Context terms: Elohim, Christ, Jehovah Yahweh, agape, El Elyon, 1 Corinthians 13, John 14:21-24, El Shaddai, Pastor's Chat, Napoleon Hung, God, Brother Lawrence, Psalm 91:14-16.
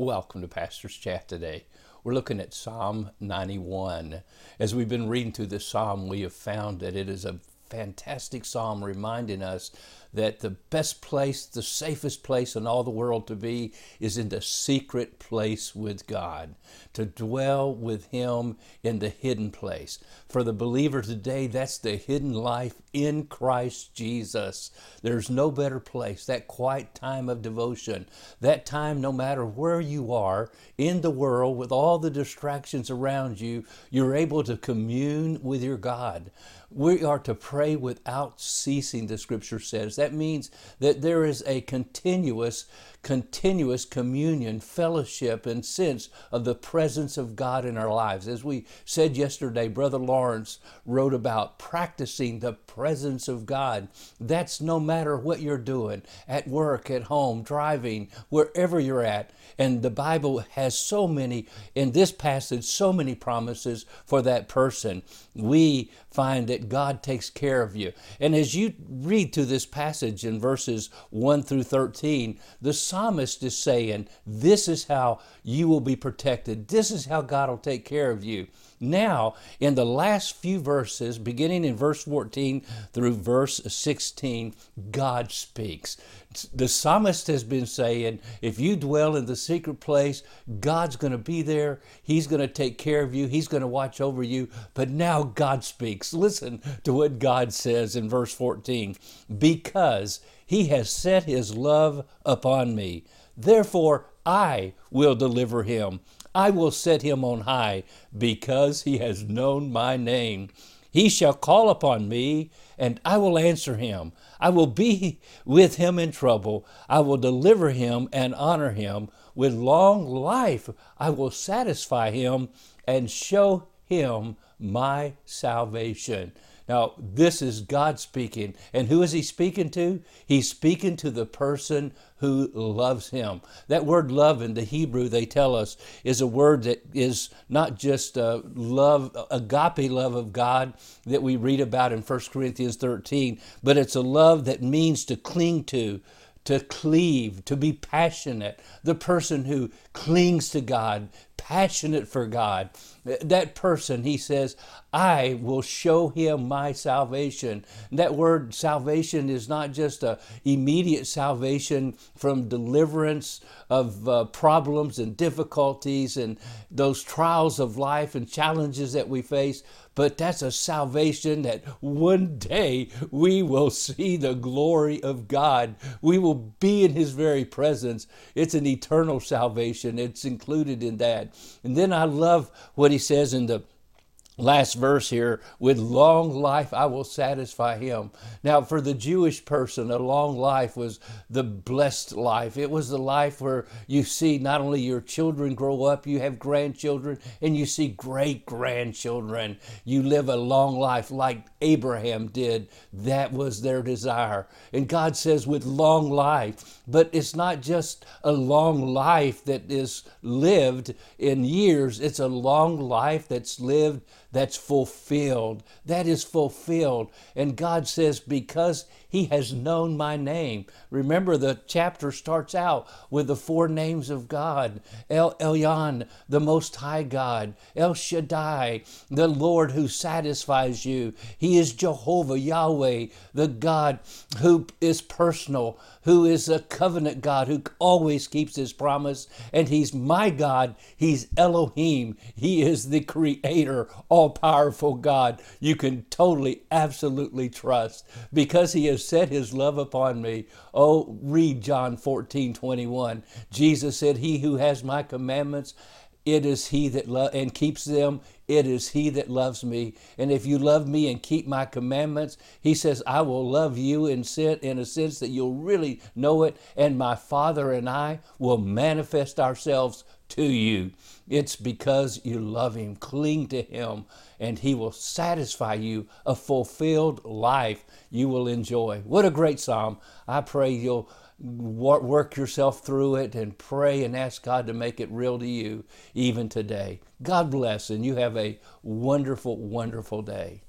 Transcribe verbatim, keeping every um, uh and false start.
Welcome to Pastor's Chat today. We're looking at Psalm ninety-one. As we've been reading through this psalm, we have found that it is a fantastic psalm reminding us that the best place, the safest place in all the world to be is in the secret place with God, to dwell with Him in the hidden place. For the believer today, that's the hidden life in Christ Jesus. There's no better place, that quiet time of devotion, that time no matter where you are in the world with all the distractions around you, you're able to commune with your God. We are to pray without ceasing, the scripture says. That means that there is a continuous, continuous communion, fellowship, and sense of the presence of God in our lives. As we said yesterday, Brother Lawrence wrote about practicing the presence of God. That's no matter what you're doing, at work, at home, driving, wherever you're at. And the Bible has so many, in this passage, so many promises for that person. We find that God takes care of you. And as you read through this passage in verses one through thirteen, the psalmist is saying, this is how you will be protected. This is how God will take care of you. Now, in the last few verses, beginning in verse fourteen through verse sixteen, God speaks. The psalmist has been saying, if you dwell in the secret place, God's going to be there. He's going to take care of you. He's going to watch over you. But now God speaks. Listen to what God says in verse fourteen. Because He has set His love upon me, therefore I will deliver him. I will set him on high because he has known my name. He shall call upon me and I will answer him. I will be with him in trouble. I will deliver him and honor him. With long life I will satisfy him and show him my salvation. Now, this is God speaking. And who is He speaking to? He's speaking to the person who loves Him. That word love in the Hebrew, they tell us, is a word that is not just uh, love, agape love of God that we read about in First Corinthians thirteen, but it's a love that means to cling to, to cleave, to be passionate. The person who clings to God, passionate for God, that person, He says, I will show him my salvation. That word salvation is not just a immediate salvation from deliverance of uh, problems and difficulties and those trials of life and challenges that we face, but that's a salvation that one day we will see the glory of God. We will be in His very presence. It's an eternal salvation. It's included in that. And then I love what He says in the last verse here, with long life I will satisfy him. Now, for the Jewish person, a long life was the blessed life. It was the life where you see not only your children grow up, you have grandchildren, and you see great-grandchildren. You live a long life like Abraham did. That was their desire. And God says, with long life. But it's not just a long life that is lived in years. It's a long life that's lived, that's fulfilled. That is fulfilled. And God says, because He has known my name. Remember, the chapter starts out with the four names of God. El Elyon, the Most High God. El Shaddai, the Lord who satisfies you. He is Jehovah Yahweh, the God who is personal, who is a covenant God, who always keeps His promise. And He's my God. He's Elohim. He is the Creator, all-powerful God you can totally, absolutely trust. Because He has set His love upon me. Oh, read John fourteen twenty-one. Jesus said, He who has my commandments, it is he that loves and keeps them. It is he that loves me. And if you love me and keep my commandments, He says, I will love you in sin, in a sense that you'll really know it. And my Father and I will manifest ourselves to you. It's because you love Him. Cling to Him, and He will satisfy you. A fulfilled life you will enjoy. What a great psalm. I pray you'll work yourself through it and pray and ask God to make it real to you even today. God bless, and you have a wonderful, wonderful day.